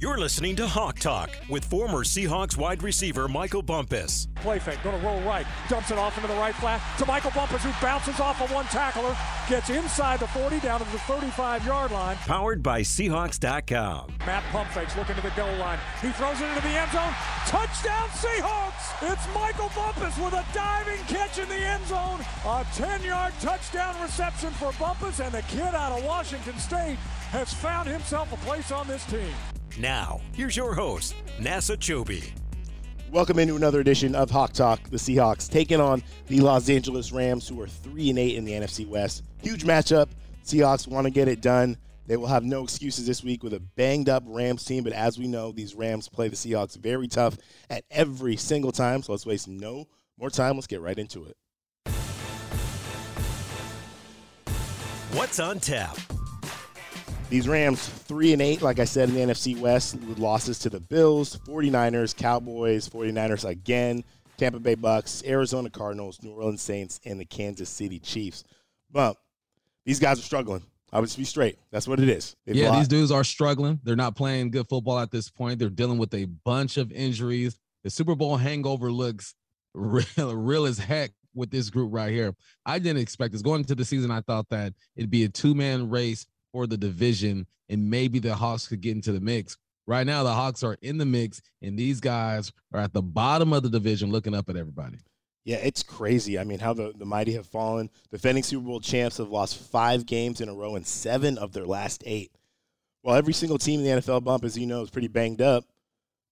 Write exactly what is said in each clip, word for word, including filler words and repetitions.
You're listening to Hawk Talk with former Seahawks wide receiver Michael Bumpus. Play fake, going to roll right, dumps it off into the right flat to Michael Bumpus, who bounces off of one tackler, gets inside the forty, down to the thirty-five-yard line. Powered by Seahawks dot com. Matt pump fakes, looking to the goal line. He throws it into the end zone. Touchdown Seahawks! It's Michael Bumpus with a diving catch in the end zone. A ten-yard touchdown reception for Bumpus, and the kid out of Washington State has found himself a place on this team. Now, here's your host, Nasser Kyobe. Welcome into another edition of Hawk Talk. The Seahawks taking on the Los Angeles Rams, who are three and eight in the N F C West. Huge matchup. Seahawks want to get it done. They will have no excuses this week with a banged-up Rams team, but as we know, these Rams play the Seahawks very tough at every single time, so let's waste no more time. Let's get right into it. What's on tap? These Rams, three and eight, like I said, in the N F C West, with losses to the Bills, forty-niners, Cowboys, forty-niners again, Tampa Bay Bucks, Arizona Cardinals, New Orleans Saints, and the Kansas City Chiefs. But these guys are struggling. I'll just be straight. That's what it is. They've yeah, lost. These dudes are struggling. They're not playing good football at this point. They're dealing with a bunch of injuries. The Super Bowl hangover looks real, real as heck with this group right here. I didn't expect this. Going into the season, I thought that it'd be a two-man race for the division, and maybe the Hawks could get into the mix. Right now, the Hawks are in the mix, and these guys are at the bottom of the division looking up at everybody. Yeah, it's crazy. I mean, how the, the mighty have fallen. Defending Super Bowl champs have lost five games in a row and seven of their last eight. Well, every single team in the N F L, Bump, as you know, is pretty banged up.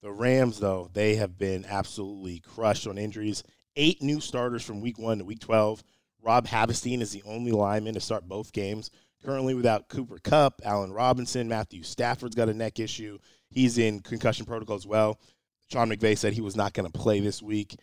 The Rams, though, they have been absolutely crushed on injuries. Eight new starters from week one to week twelve. Rob Havistein is the only lineman to start both games. Currently without Cooper Kupp, Allen Robinson, Matthew Stafford's got a neck issue. He's in concussion protocol as well. Sean McVay said he was not going to play this week.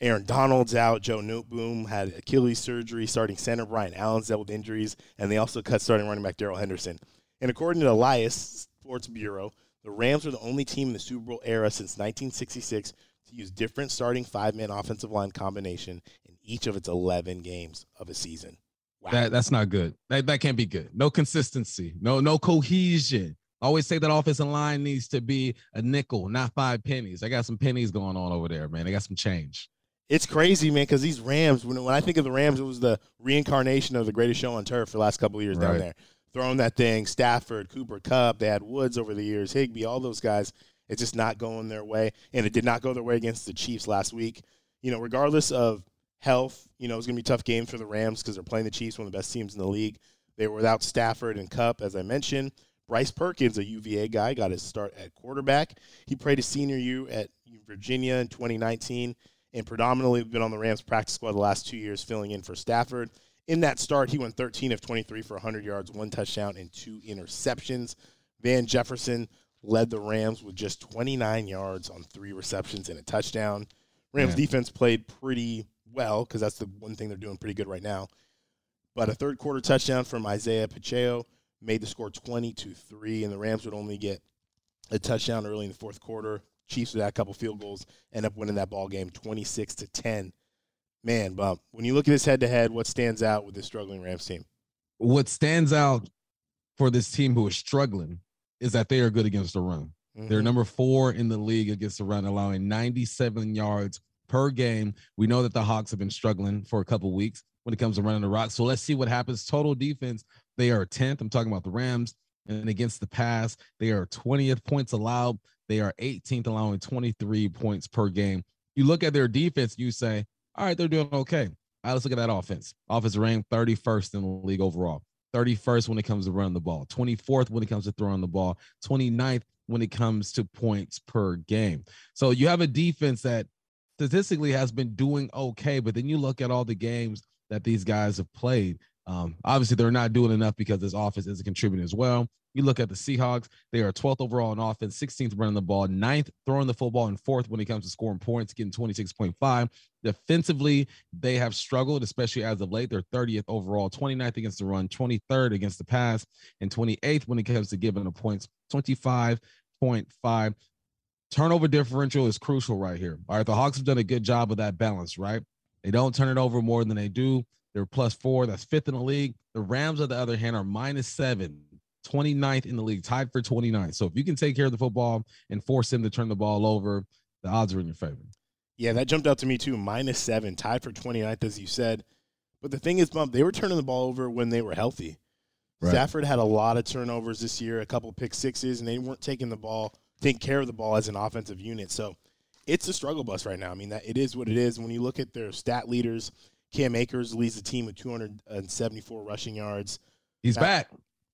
Aaron Donald's out. Joe Noteboom had Achilles surgery. Starting center Brian Allen's dealt with injuries. And they also cut starting running back Daryl Henderson. And according to Elias Sports Bureau, the Rams are the only team in the Super Bowl era since nineteen sixty-six to use different starting five-man offensive line combination in each of its eleven games of a season. Wow. That, that's not good. That, that can't be good. No consistency. No, no cohesion. I always say that offensive line needs to be a nickel, not five pennies. I got some pennies going on over there, man. I got some change. It's crazy, man, because these Rams, when, when I think of the Rams, it was the reincarnation of the greatest show on turf for the last couple of years right down there. Throwing that thing, Stafford, Cooper Kupp, they had Woods over the years, Higbee, all those guys. It's just not going their way, and it did not go their way against the Chiefs last week. You know, regardless of health, you know, it's going to be a tough game for the Rams because they're playing the Chiefs, one of the best teams in the league. They were without Stafford and Kupp, as I mentioned. Bryce Perkins, a U V A guy, got his start at quarterback. He played his senior year at Virginia in twenty nineteen and predominantly been on the Rams practice squad the last two years, filling in for Stafford. In that start, he went thirteen of twenty-three for one hundred yards, one touchdown, and two interceptions. Van Jefferson led the Rams with just twenty-nine yards on three receptions and a touchdown. Rams Man. defense played pretty well, because that's the one thing they're doing pretty good right now. But a third-quarter touchdown from Isaiah Pacheco made the score twenty to three, and the Rams would only get a touchdown early in the fourth quarter. Chiefs with that couple field goals end up winning that ball game twenty-six to ten. Man, Bob, when you look at this head-to-head, what stands out with this struggling Rams team? What stands out for this team who is struggling is that they are good against the run. Mm-hmm. They're number four in the league against the run, allowing ninety-seven yards per game. We know that the Hawks have been struggling for a couple weeks when it comes to running the rock. So let's see what happens. Total defense, they are tenth. I'm talking about the Rams. And against the pass, they are twentieth points allowed. They are eighteenth, allowing twenty-three points per game. You look at their defense, you say, all right, they're doing okay. All right, let's look at that offense. Offense ranked thirty-first in the league overall, thirty-first when it comes to running the ball, twenty-fourth when it comes to throwing the ball, twenty-ninth when it comes to points per game. So you have a defense that statistically has been doing okay, but then you look at all the games that these guys have played. Um, obviously, they're not doing enough because this offense isn't contributing as well. You look at the Seahawks, they are twelfth overall in offense, sixteenth running the ball, ninth throwing the football, and fourth when it comes to scoring points, getting twenty-six point five. Defensively, they have struggled, especially as of late. They're thirtieth overall, twenty-ninth against the run, twenty-third against the pass, and twenty-eighth when it comes to giving the points, twenty-five point five. Turnover differential is crucial right here. All right, the Hawks have done a good job of that balance, right? They don't turn it over more than they do. They're plus four. That's fifth in the league. The Rams, on the other hand, are minus seven. twenty-ninth in the league, tied for twenty-ninth. So if you can take care of the football and force him to turn the ball over, the odds are in your favor. Yeah, that jumped out to me too. Minus seven, tied for twenty-ninth, as you said. But the thing is, Bump, they were turning the ball over when they were healthy. Right. Stafford had a lot of turnovers this year, a couple pick sixes, and they weren't taking the ball, taking care of the ball as an offensive unit. So it's a struggle bus right now. I mean, that it is what it is. When you look at their stat leaders, Cam Akers leads the team with two hundred seventy-four rushing yards. He's now, back.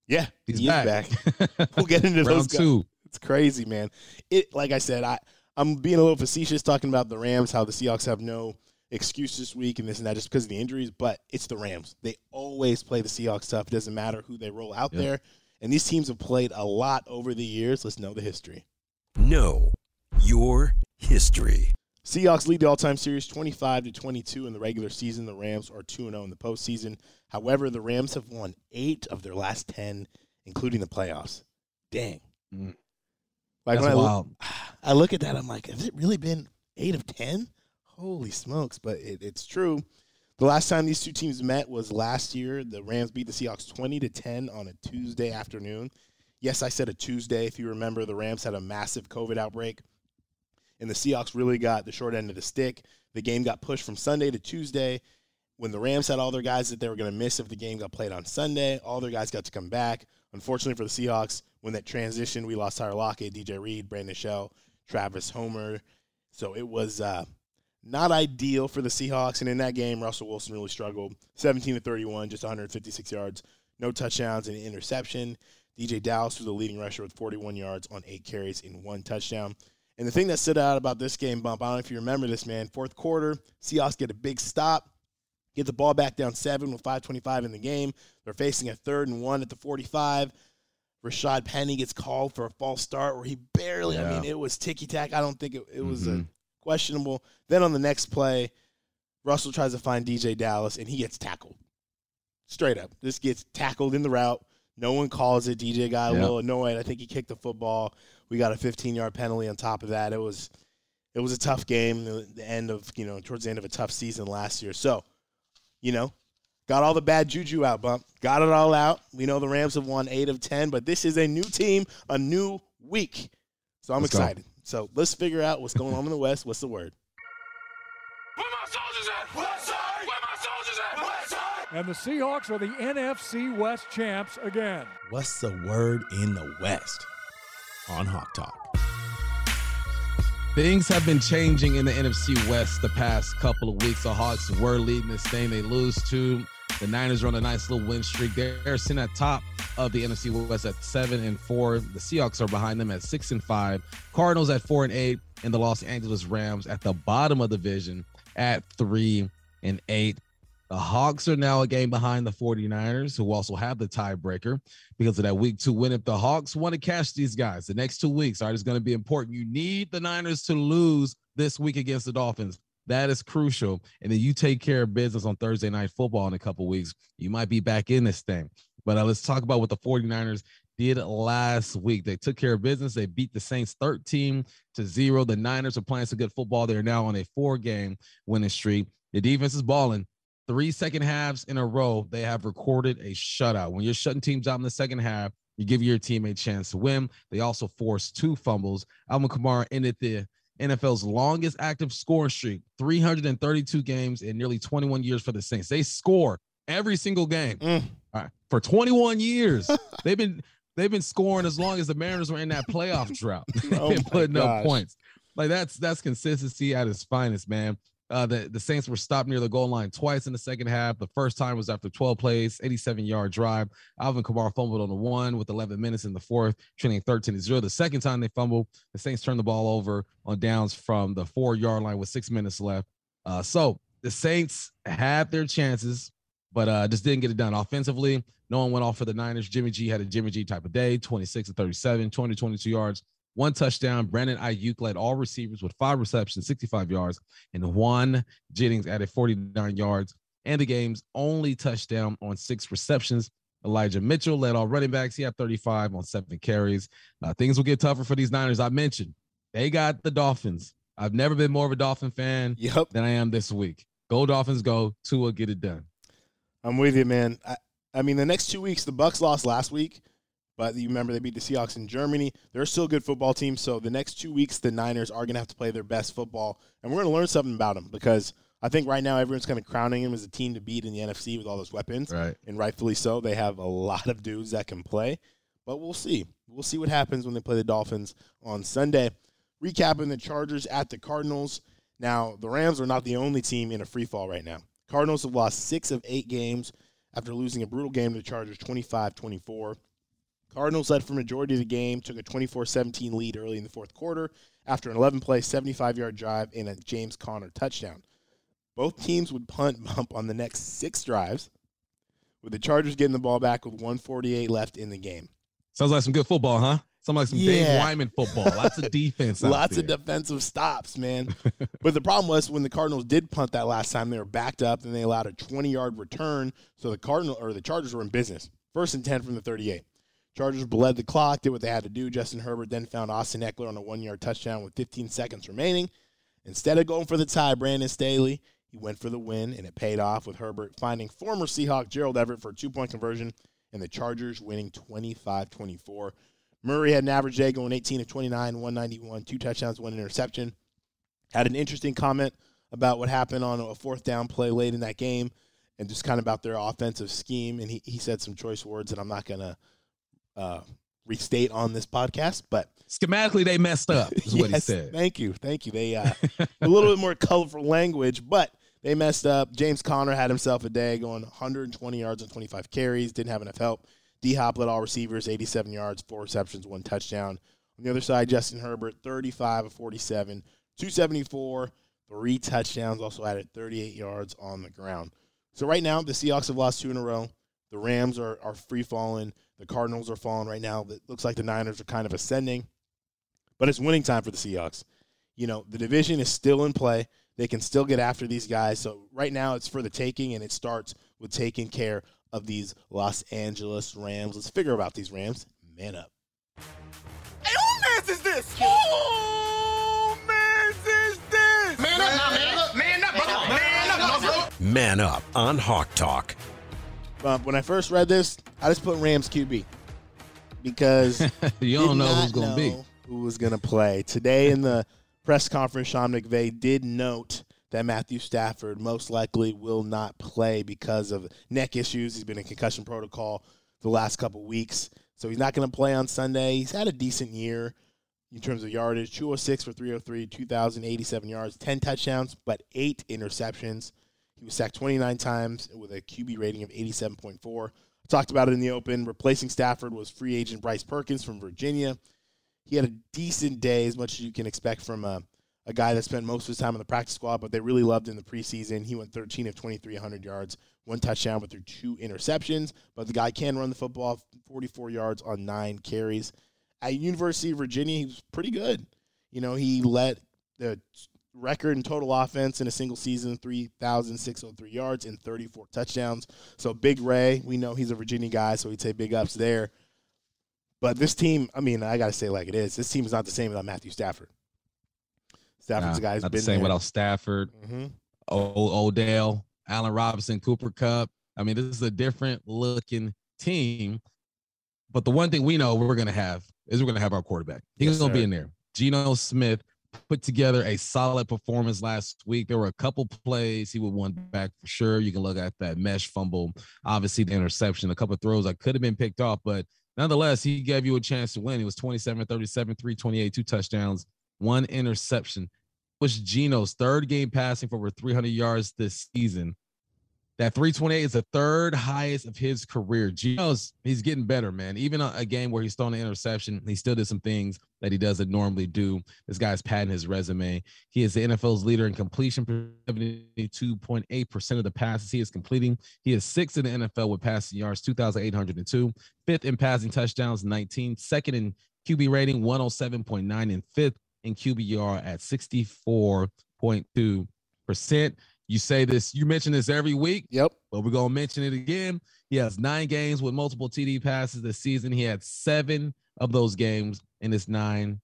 Yeah, he's he back. back. We'll get into those guys. Two. It's crazy, man. It like I said, I, I'm being a little facetious talking about the Rams, how the Seahawks have no excuse this week and this and that just because of the injuries, but it's the Rams. They always play the Seahawks tough. It doesn't matter who they roll out yeah. there. And these teams have played a lot over the years. Let's know the history. Know your history. Seahawks lead the all-time series twenty-five to twenty-two in the regular season. The Rams are two and oh in the postseason. However, the Rams have won eight of their last ten, including the playoffs. Dang. Mm. Like That's when I look, I look at that, I'm like, has it really been eight of ten? Holy smokes, but it, it's true. The last time these two teams met was last year. The Rams beat the Seahawks twenty to ten on a Tuesday afternoon. Yes, I said a Tuesday. If you remember, the Rams had a massive COVID outbreak, and the Seahawks really got the short end of the stick. The game got pushed from Sunday to Tuesday. When the Rams had all their guys that they were going to miss if the game got played on Sunday, all their guys got to come back. Unfortunately for the Seahawks, when that transitioned, we lost Tyler Lockett, D J Reed, Brandon Shell, Travis Homer. So it was uh, not ideal for the Seahawks. And in that game, Russell Wilson really struggled. seventeen to thirty-one, just one hundred fifty-six yards, no touchdowns and an interception. D J Dallas was the leading rusher with forty-one yards on eight carries in one touchdown. And the thing that stood out about this game, Bump, I don't know if you remember this, man. Fourth quarter, Seahawks get a big stop, get the ball back down seven with five twenty-five in the game. They're facing a third and one at the forty-five. Rashad Penny gets called for a false start where he barely, yeah. I mean, it was ticky-tack. I don't think it, it was mm-hmm. a questionable. Then on the next play, Russell tries to find D J Dallas, and he gets tackled. Straight up. This gets tackled in the route. No one calls it. D J got a yeah. little annoyed. I think he kicked the football. We got a fifteen-yard penalty on top of that. It was it was a tough game, the end of, you know, towards the end of a tough season last year. So, you know, got all the bad juju out, Bump. Got it all out. We know the Rams have won eight of ten, but this is a new team, a new week. So I'm let's excited. Go. So let's figure out what's going on in the West. What's the word? Where my soldiers at? West side! Where my soldiers at? West side! And the Seahawks are the N F C West champs again. What's the word in the West? On Hawk Talk. Things have been changing in the N F C West the past couple of weeks. The Hawks were leading this thing. They lose to the Niners, are on a nice little win streak. They're sitting at top of the N F C West at seven and four. The Seahawks are behind them at six and five. Cardinals at four and eight, and the Los Angeles Rams at the bottom of the division at three and eight. The Hawks are now a game behind the forty-niners, who also have the tiebreaker because of that week two win. If the Hawks want to catch these guys, the next two weeks are just going to be important. You need the Niners to lose this week against the Dolphins. That is crucial. And then you take care of business on Thursday Night Football in a couple weeks. You might be back in this thing. But uh, let's talk about what the forty-niners did last week. They took care of business. They beat the Saints thirteen to zero. The Niners are playing some good football. They're now on a four-game winning streak. The defense is balling. Three second halves in a row, they have recorded a shutout. When you're shutting teams out in the second half, you give your team a chance to win. They also forced two fumbles. Alvin Kamara ended the N F L's longest active scoring streak, three hundred thirty-two games in nearly twenty-one years for the Saints. They score every single game. Mm. All right. For twenty-one years. they've been they've been scoring as long as the Mariners were in that playoff drought. they've been putting up points. Like that's that's consistency at its finest, man. Uh, the, the Saints were stopped near the goal line twice in the second half. The first time was after twelve plays, eighty-seven-yard drive. Alvin Kamara fumbled on the one with eleven minutes in the fourth, trailing thirteen to zero. The second time they fumbled, the Saints turned the ball over on downs from the four-yard line with six minutes left. Uh, so the Saints had their chances, but uh, just didn't get it done. Offensively, no one went off for the Niners. Jimmy G had a Jimmy G type of day, twenty-six to thirty-seven, two hundred twenty-two yards. One touchdown. Brandon Ayuk led all receivers with five receptions, sixty-five yards, and Juan Jennings added forty-nine yards and the game's only touchdown on six receptions. Elijah Mitchell led all running backs. He had thirty-five on seven carries. Uh, things will get tougher for these Niners. I mentioned they got the Dolphins. I've never been more of a Dolphin fan yep. than I am this week. Go Dolphins, go. Tua, get it done. I'm with you, man. I, I mean, the next two weeks, the Bucs lost last week. But you remember they beat the Seahawks in Germany. They're still a good football team. So the next two weeks, the Niners are going to have to play their best football. And we're going to learn something about them because I think right now everyone's kind of crowning them as a team to beat in the N F C with all those weapons. Right. And rightfully so. They have a lot of dudes that can play. But we'll see. We'll see what happens when they play the Dolphins on Sunday. Recapping the Chargers at the Cardinals. Now, the Rams are not the only team in a free fall right now. Cardinals have lost six of eight games after losing a brutal game to the Chargers twenty-five twenty-four. Cardinals led for majority of the game, took a twenty-four seventeen lead early in the fourth quarter after an eleven play, seventy-five yard drive and a James Conner touchdown. Both teams would punt bump on the next six drives, with the Chargers getting the ball back with one forty-eight left in the game. Sounds like some good football, huh? Sounds like some yeah. Dave Wyman football. Lots of defense out Lots there. of defensive stops, man. But the problem was when the Cardinals did punt that last time, they were backed up, and they allowed a twenty yard return, so the Cardinal or the Chargers were in business. First and ten from the thirty-eight. Chargers bled the clock, did what they had to do. Justin Herbert then found Austin Eckler on a one yard touchdown with fifteen seconds remaining. Instead of going for the tie, Brandon Staley, he went for the win, and it paid off with Herbert finding former Seahawk Gerald Everett for a two-point conversion and the Chargers winning twenty-five twenty-four. Murray had an average day going eighteen of twenty-nine, one ninety-one, two touchdowns, one interception. Had an interesting comment about what happened on a fourth down play late in that game and just kind of about their offensive scheme, and he, he said some choice words that I'm not going to Uh, restate on this podcast, but schematically they messed up is yes, what he said. Thank you. Thank you. They uh, a little bit more colorful language, but they messed up. James Conner had himself a day going one hundred twenty yards and twenty-five carries. Didn't have enough help. D-Hop led all receivers, eighty-seven yards, four receptions, one touchdown. On the other side, Justin Herbert, thirty-five of forty-seven, two seventy-four, three touchdowns, also added thirty-eight yards on the ground. So right now, the Seahawks have lost two in a row. The Rams are, are free-falling. The Cardinals are falling right now. It looks like the Niners are kind of ascending. But it's winning time for the Seahawks. You know, the division is still in play. They can still get after these guys. So right now it's for the taking, and it starts with taking care of these Los Angeles Rams. Let's figure out these Rams. Man up. Hey, who man's is this? Who man's is this? Man up, now, man up. Man up, brother. Man up, brother. Man up on Hawk Talk. Um, when I first read this, I just put Rams Q B because you don't know who's going to be, who was going to play today. In the press conference, Sean McVay did note that Matthew Stafford most likely will not play because of neck issues. He's been in concussion protocol the last couple weeks, so he's not going to play on Sunday. He's had a decent year in terms of yardage: two oh six for three oh three, two thousand eighty-seven yards, ten touchdowns, but eight interceptions. He was sacked twenty-nine times with a Q B rating of eighty-seven point four. I talked about it in the open. Replacing Stafford was free agent Bryce Perkins from Virginia. He had a decent day, as much as you can expect from a, a guy that spent most of his time on the practice squad, but they really loved him in the preseason. He went thirteen of twenty-three, one hundred yards, one touchdown, but threw two interceptions. But the guy can run the football, forty-four yards on nine carries. At University of Virginia, he was pretty good. You know, he let the record in total offense in a single season, three thousand six hundred three yards and thirty-four touchdowns. So Big Ray, we know he's a Virginia guy, so he'd say big ups there. But this team, I mean, I got to say like it is, this team is not the same without Matthew Stafford. Stafford's nah, a guy who's not been the same there. without Stafford, mm-hmm. o- Odell, Allen Robinson, Cooper Kupp. I mean, this is a different looking team. But the one thing we know we're going to have is we're going to have our quarterback. He's yes, going to be in there. Geno Smith put together a solid performance last week. There were a couple plays he would want back for sure. You can look at that mesh fumble, obviously the interception, a couple of throws that could have been picked off, but nonetheless, he gave you a chance to win. It was twenty-seven thirty-seven, three twenty-eight, two touchdowns, one interception. It was Geno's third game passing for over three hundred yards this season. That three twenty-eight is the third highest of his career. Geno's, he's getting better, man. Even a, a game where he's thrown an interception, he still did some things that he doesn't normally do. This guy's padding his resume. He is the N F L's leader in completion, seventy-two point eight percent of the passes he is completing. He is sixth in the N F L with passing yards, two thousand eight hundred two, fifth in passing touchdowns, nineteen, second in Q B rating, one oh seven point nine, and fifth in Q B R at sixty-four point two percent. You say this, you mention this every week. Yep. But we're going to mention it again. He has nine games with multiple T D passes this season. He had seven of those games in his nine,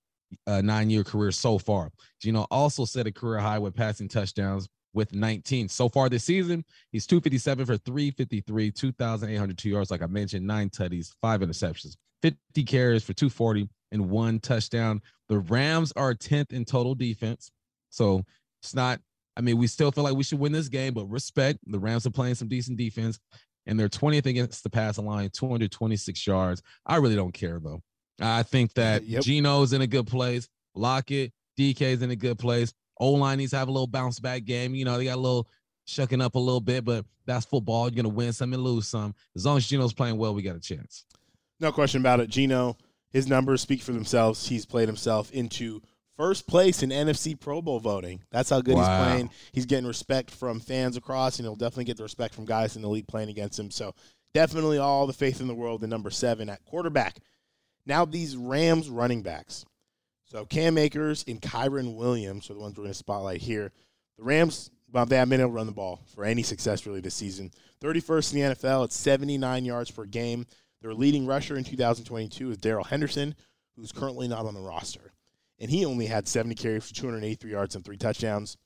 uh, nine-year career so far. Geno also set a career high with passing touchdowns with nineteen. So far this season, he's two fifty-seven for three fifty-three, two thousand eight hundred two yards, like I mentioned, nine tutties, five interceptions, fifty carries for two forty, and one touchdown. The Rams are tenth in total defense. So it's not, I mean, we still feel like we should win this game, but respect. The Rams are playing some decent defense, and they're twentieth against the passing line, two hundred twenty-six yards. I really don't care, though. I think that yep. Geno's in a good place. Lockett, D K's in a good place. O-line needs to have a little bounce back game. You know, they got a little shucking up a little bit, but that's football. You're going to win some and lose some. As long as Geno's playing well, we got a chance. No question about it. Geno, his numbers speak for themselves. He's played himself into first place in N F C Pro Bowl voting. That's how good wow. he's playing. He's getting respect from fans across, and he'll definitely get the respect from guys in the league playing against him. So definitely all the faith in the world in number seven at quarterback. Now these Rams running backs. So Cam Akers and Kyron Williams are the ones we're going to spotlight here. The Rams, well, they haven't been able to run the ball for any success really this season. thirty-first in the N F L at seventy-nine yards per game. Their leading rusher in two thousand twenty-two is Daryl Henderson, who's currently not on the roster. And he only had seventy carries for two hundred eighty-three yards and three touchdowns.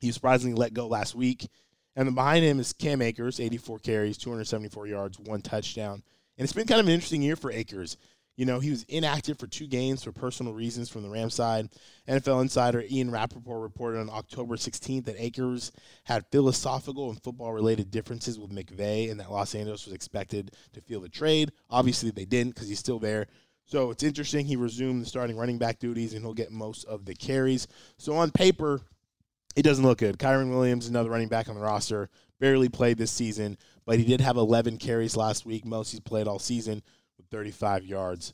He was surprisingly let go last week. And then behind him is Cam Akers, eighty-four carries, two hundred seventy-four yards, one touchdown. And it's been kind of an interesting year for Akers. You know, he was inactive for two games for personal reasons from the Rams side. N F L insider Ian Rappaport reported on October sixteenth that Akers had philosophical and football-related differences with McVay and that Los Angeles was expected to field the trade. Obviously, they didn't because he's still there. So it's interesting he resumed the starting running back duties, and he'll get most of the carries. So on paper, it doesn't look good. Kyron Williams, another running back on the roster, barely played this season, but he did have eleven carries last week, most he's played all season, with thirty-five yards.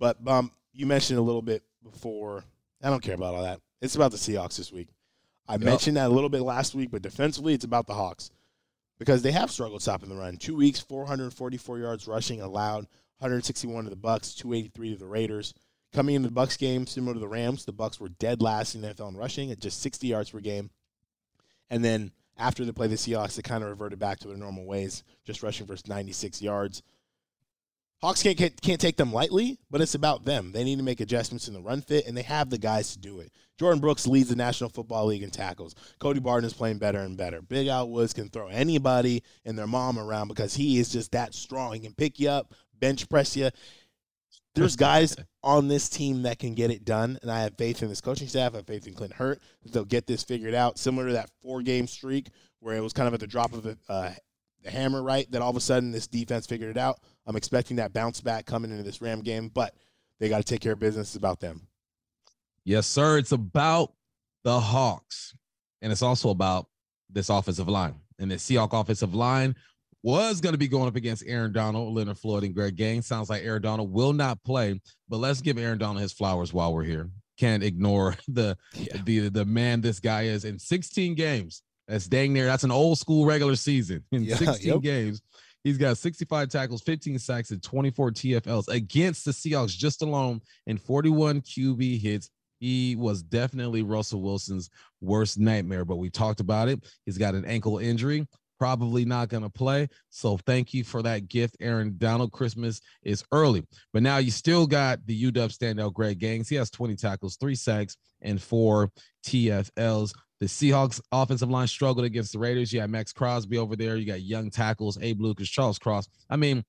But um, you mentioned a little bit before. I don't care about all that. It's about the Seahawks this week. I yep. mentioned that a little bit last week, but defensively it's about the Hawks because they have struggled stopping the run. Two weeks, four hundred forty-four yards rushing allowed, one hundred sixty-one to the Bucs, two eighty-three to the Raiders. Coming into the Bucs game, similar to the Rams, the Bucs were dead last in the N F L in rushing at just sixty yards per game. And then after they played the Seahawks, they kind of reverted back to their normal ways, just rushing for ninety-six yards. Hawks can't, can't, can't take them lightly, but it's about them. They need to make adjustments in the run fit, and they have the guys to do it. Jordan Brooks leads the National Football League in tackles. Cody Barton is playing better and better. Big Al Woods can throw anybody and their mom around because he is just that strong. He can pick you up, bench press you. There's guys on this team that can get it done, and I have faith in this coaching staff. I have faith in Clint Hurt that they'll get this figured out, similar to that four-game streak where it was kind of at the drop of a, uh, a hammer, right, that all of a sudden this defense figured it out. I'm expecting that bounce back coming into this Ram game, but they got to take care of business. It's about them. Yes, sir. It's about the Hawks, and it's also about this offensive line. And the Seahawks offensive line was going to be going up against Aaron Donald, Leonard Floyd, and Greg Gaines. Sounds like Aaron Donald will not play, but let's give Aaron Donald his flowers while we're here. Can't ignore the yeah. the, the man this guy is. In sixteen games, that's dang near. That's an old school regular season. In yeah, sixteen yep. games, he's got sixty-five tackles, fifteen sacks, and twenty-four T F Ls against the Seahawks just alone, and forty-one Q B hits. He was definitely Russell Wilson's worst nightmare, but we talked about it. He's got an ankle injury, probably not going to play. So thank you for that gift, Aaron Donald. Christmas is early. But now you still got the U W standout, Greg Gaines. He has twenty tackles, three sacks, and four T F Ls. The Seahawks offensive line struggled against the Raiders. You had Max Crosby over there. You got young tackles, Abe Lucas, Charles Cross. I mean,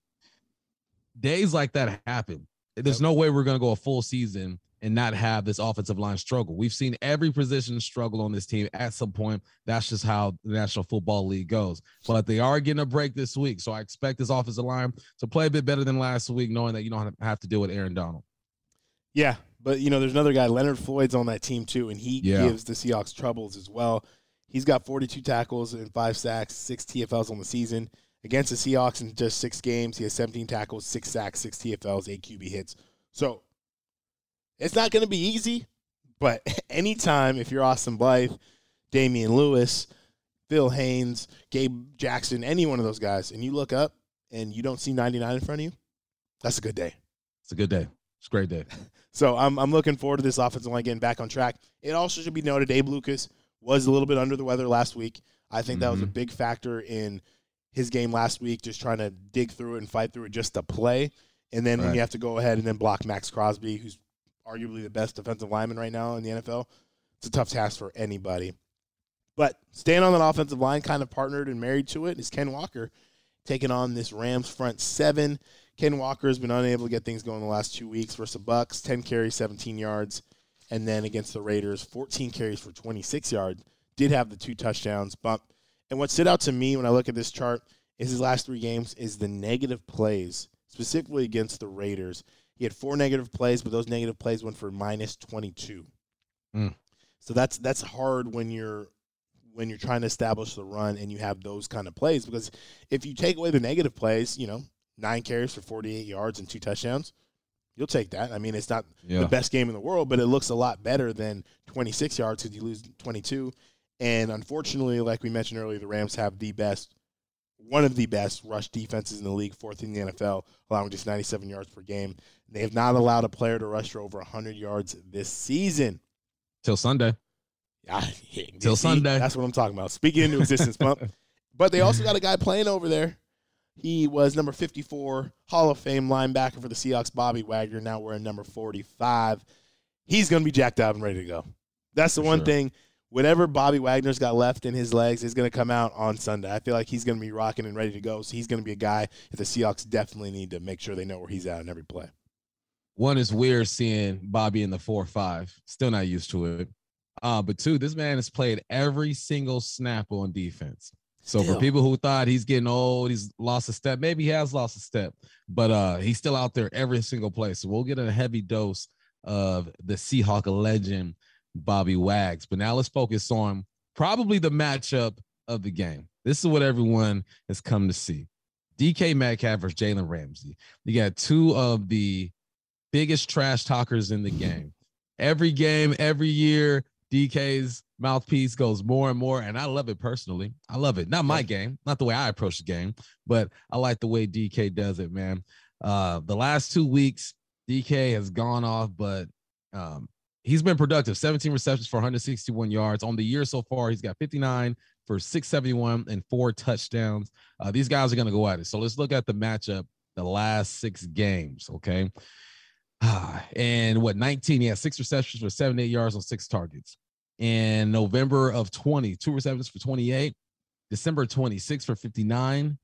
days like that happen. There's no way we're going to go a full season and not have this offensive line struggle. We've seen every position struggle on this team at some point. That's just how the National Football League goes. But they are getting a break this week, so I expect this offensive line to play a bit better than last week, knowing that you don't have to deal with Aaron Donald. Yeah. But, you know, there's another guy, Leonard Floyd's on that team too, and he yeah. gives the Seahawks troubles as well. He's got forty-two tackles and five sacks, six T F Ls on the season. Against the Seahawks in just six games, he has seventeen tackles, six sacks, six T F Ls, eight Q B hits. So it's not going to be easy, but anytime if you're Austin Blythe, Damian Lewis, Phil Haynes, Gabe Jackson, any one of those guys, and you look up and you don't see ninety-nine in front of you, that's a good day. It's a good day. It's a great day. So I'm I'm looking forward to this offensive line getting back on track. It also should be noted Abe Lucas was a little bit under the weather last week. I think mm-hmm. that was a big factor in his game last week, just trying to dig through it and fight through it just to play. And then right. when you have to go ahead and then block Max Crosby, who's arguably the best defensive lineman right now in the N F L, it's a tough task for anybody. But staying on that offensive line, kind of partnered and married to it, is Ken Walker taking on this Rams front seven. Ken Walker has been unable to get things going the last two weeks versus the Bucks, ten carries, seventeen yards. And then against the Raiders, fourteen carries for twenty-six yards. Did have the two touchdowns bump. And what stood out to me when I look at this chart is his last three games is the negative plays, specifically against the Raiders. He had four negative plays, but those negative plays went for minus twenty-two. Mm. So that's that's hard when you're when you're trying to establish the run and you have those kind of plays, because if you take away the negative plays, you know, nine carries for forty-eight yards and two touchdowns, you'll take that. I mean, it's not yeah. the best game in the world, but it looks a lot better than twenty-six yards because you lose twenty-two. And unfortunately, like we mentioned earlier, the Rams have the best, one of the best rush defenses in the league, fourth in the N F L, allowing just ninety-seven yards per game. They have not allowed a player to rush for over one hundred yards this season. Till Sunday. I, Till see, Sunday. That's what I'm talking about. Speaking into existence, Pump. But they also got a guy playing over there. He was number fifty-four, Hall of Fame linebacker for the Seahawks, Bobby Wagner. Now we're at number forty-five. He's going to be jacked up and ready to go. That's the for one sure. thing. Whatever Bobby Wagner's got left in his legs is going to come out on Sunday. I feel like he's going to be rocking and ready to go. So he's going to be a guy that the Seahawks definitely need to make sure they know where he's at in every play. One is weird seeing Bobby in the four five. Still not used to it. Uh, but two, this man has played every single snap on defense. So still. For people who thought he's getting old, he's lost a step, maybe he has lost a step, but uh, he's still out there every single play. So we'll get a heavy dose of the Seahawk legend, Bobby Wags. But now let's focus on probably the matchup of the game. This is what everyone has come to see. D K Metcalf versus Jalen Ramsey. You got two of the biggest trash talkers in the game. Every game, every year, D K's mouthpiece goes more and more, and I love it personally. I love it. Not my game, not the way I approach the game, but I like the way D K does it, man. Uh, the last two weeks, D K has gone off, but um, he's been productive. seventeen receptions for one hundred sixty-one yards. On the year so far, he's got fifty-nine for six seventy-one and four touchdowns. Uh, these guys are going to go at it. So let's look at the matchup the last six games, okay? Ah, and what, nineteen, he had six receptions for seventy-eight yards on six targets. In November of twenty, two receptions for twenty-eight, December twenty-six for fifty-nine,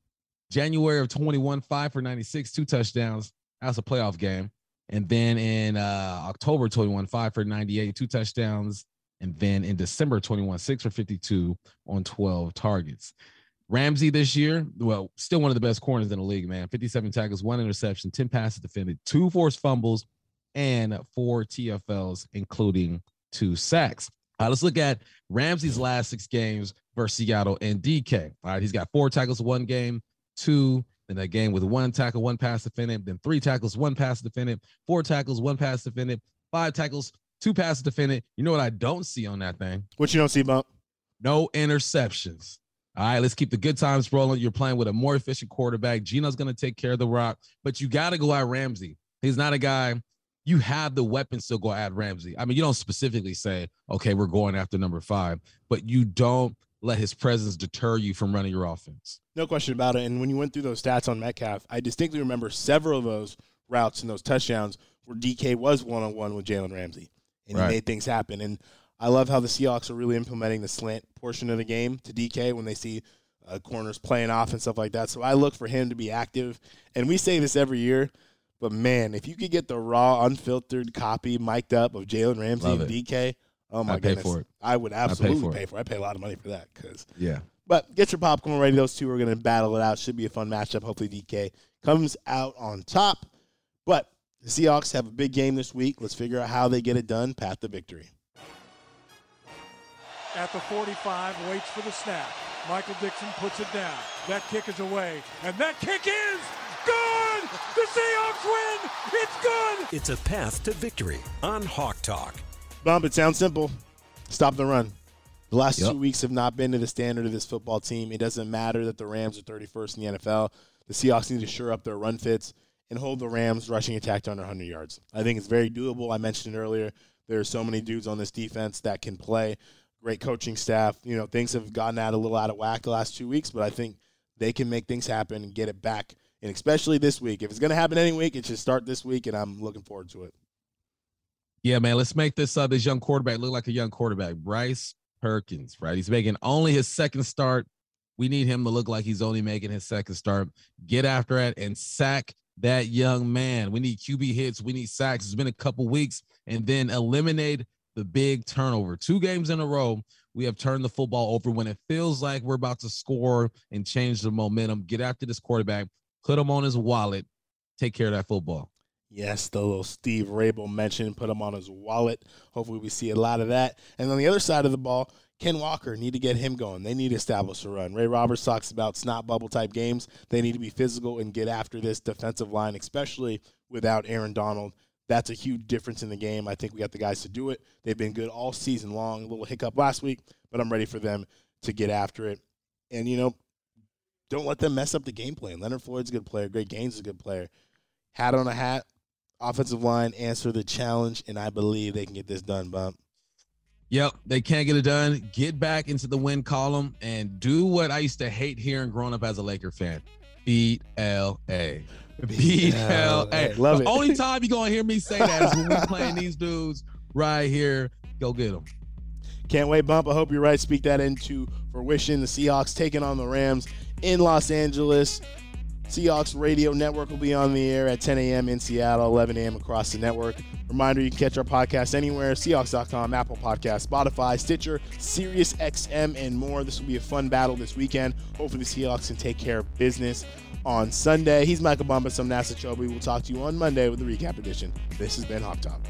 January of twenty-one, five for ninety-six, two touchdowns. That's a playoff game. And then in uh, October twenty-one, five for ninety-eight, two touchdowns. And then in December twenty-one, six for fifty-two on twelve targets. Ramsey this year, well, still one of the best corners in the league, man. fifty-seven tackles, one interception, ten passes defended, two forced fumbles, and four T F Ls, including two sacks. All right, let's look at Ramsey's last six games versus Seattle and D K. All right, he's got four tackles, one game, two, then a game with one tackle, one pass defended, then three tackles, one pass defended, four tackles, one pass defended, five tackles, two passes defended. You know what I don't see on that thing? What you don't see, Bob? No interceptions. All right, let's keep the good times rolling. You're playing with a more efficient quarterback. Geno's going to take care of the rock, but you got to go at Ramsey. He's not a guy. You have the weapons to go at Ramsey. I mean, you don't specifically say, okay, we're going after number five, but you don't let his presence deter you from running your offense. No question about it. And when you went through those stats on Metcalf, I distinctly remember several of those routes and those touchdowns where D K was one-on-one with Jalen Ramsey, and right. he made things happen. And I love how the Seahawks are really implementing the slant portion of the game to D K when they see uh, corners playing off and stuff like that. So I look for him to be active. And we say this every year, but, man, if you could get the raw, unfiltered copy mic'd up of Jalen Ramsey love and it. D K, oh, my I'd goodness. Pay for it. I would absolutely I'd pay for it. Pay for it. I pay a lot of money for that. Cause, yeah. But get your popcorn ready. Those two are going to battle it out. Should be a fun matchup. Hopefully D K comes out on top. But the Seahawks have a big game this week. Let's figure out how they get it done. Path to victory. At the forty-five, waits for the snap. Michael Dixon puts it down. That kick is away, and that kick is good! The Seahawks win! It's good! It's a path to victory on Hawk Talk. Bump, it sounds simple. Stop the run. The last yep. two weeks have not been to the standard of this football team. It doesn't matter that the Rams are thirty-first in the N F L. The Seahawks need to shore up their run fits and hold the Rams' rushing attack to under one hundred yards. I think it's very doable. I mentioned it earlier. There are so many dudes on this defense that can play. Great coaching staff. You know, things have gotten out a little out of whack the last two weeks, but I think they can make things happen and get it back, and especially this week. If it's going to happen any week, it should start this week, and I'm looking forward to it. Yeah, man, let's make this uh, this young quarterback look like a young quarterback. Bryce Perkins, right? He's making only his second start. We need him to look like he's only making his second start. Get after it and sack that young man. We need Q B hits. We need sacks. It's been a couple weeks. And then eliminate the big turnover. Two games in a row, we have turned the football over when it feels like we're about to score and change the momentum. Get after this quarterback. Put him on his wallet. Take care of that football. Yes, the little Steve Rabel mentioned, put him on his wallet. Hopefully we see a lot of that. And on the other side of the ball, Ken Walker, need to get him going. They need to establish a run. Ray Roberts talks about snot bubble-type games. They need to be physical and get after this defensive line, especially without Aaron Donald. That's a huge difference in the game. I think we got the guys to do it. They've been good all season long. A little hiccup last week, but I'm ready for them to get after it. And, you know, don't let them mess up the game plan. Leonard Floyd's a good player. Greg Gaines is a good player. Hat on a hat. Offensive line, answer the challenge, and I believe they can get this done, Bump. Yep, they can't get it done. Get back into the win column and do what I used to hate hearing growing up as a Laker fan. Beat L A. Beat L A. Love it. The only time you're going to hear me say that is when we're playing these dudes right here. Go get them. Can't wait, Bump. I hope you're right. Speak that into fruition. The Seahawks taking on the Rams in Los Angeles. Seahawks Radio Network will be on the air at ten a.m. in Seattle, eleven a.m. across the network. Reminder, you can catch our podcast anywhere, Seahawks dot com, Apple Podcasts, Spotify, Stitcher, SiriusXM, and more. This will be a fun battle this weekend. Hopefully the Seahawks can take care of business on Sunday. He's Michael Bumpus. I'm Nasser Kyobe. We'll talk to you on Monday with the recap edition. This has been Hawk Talk.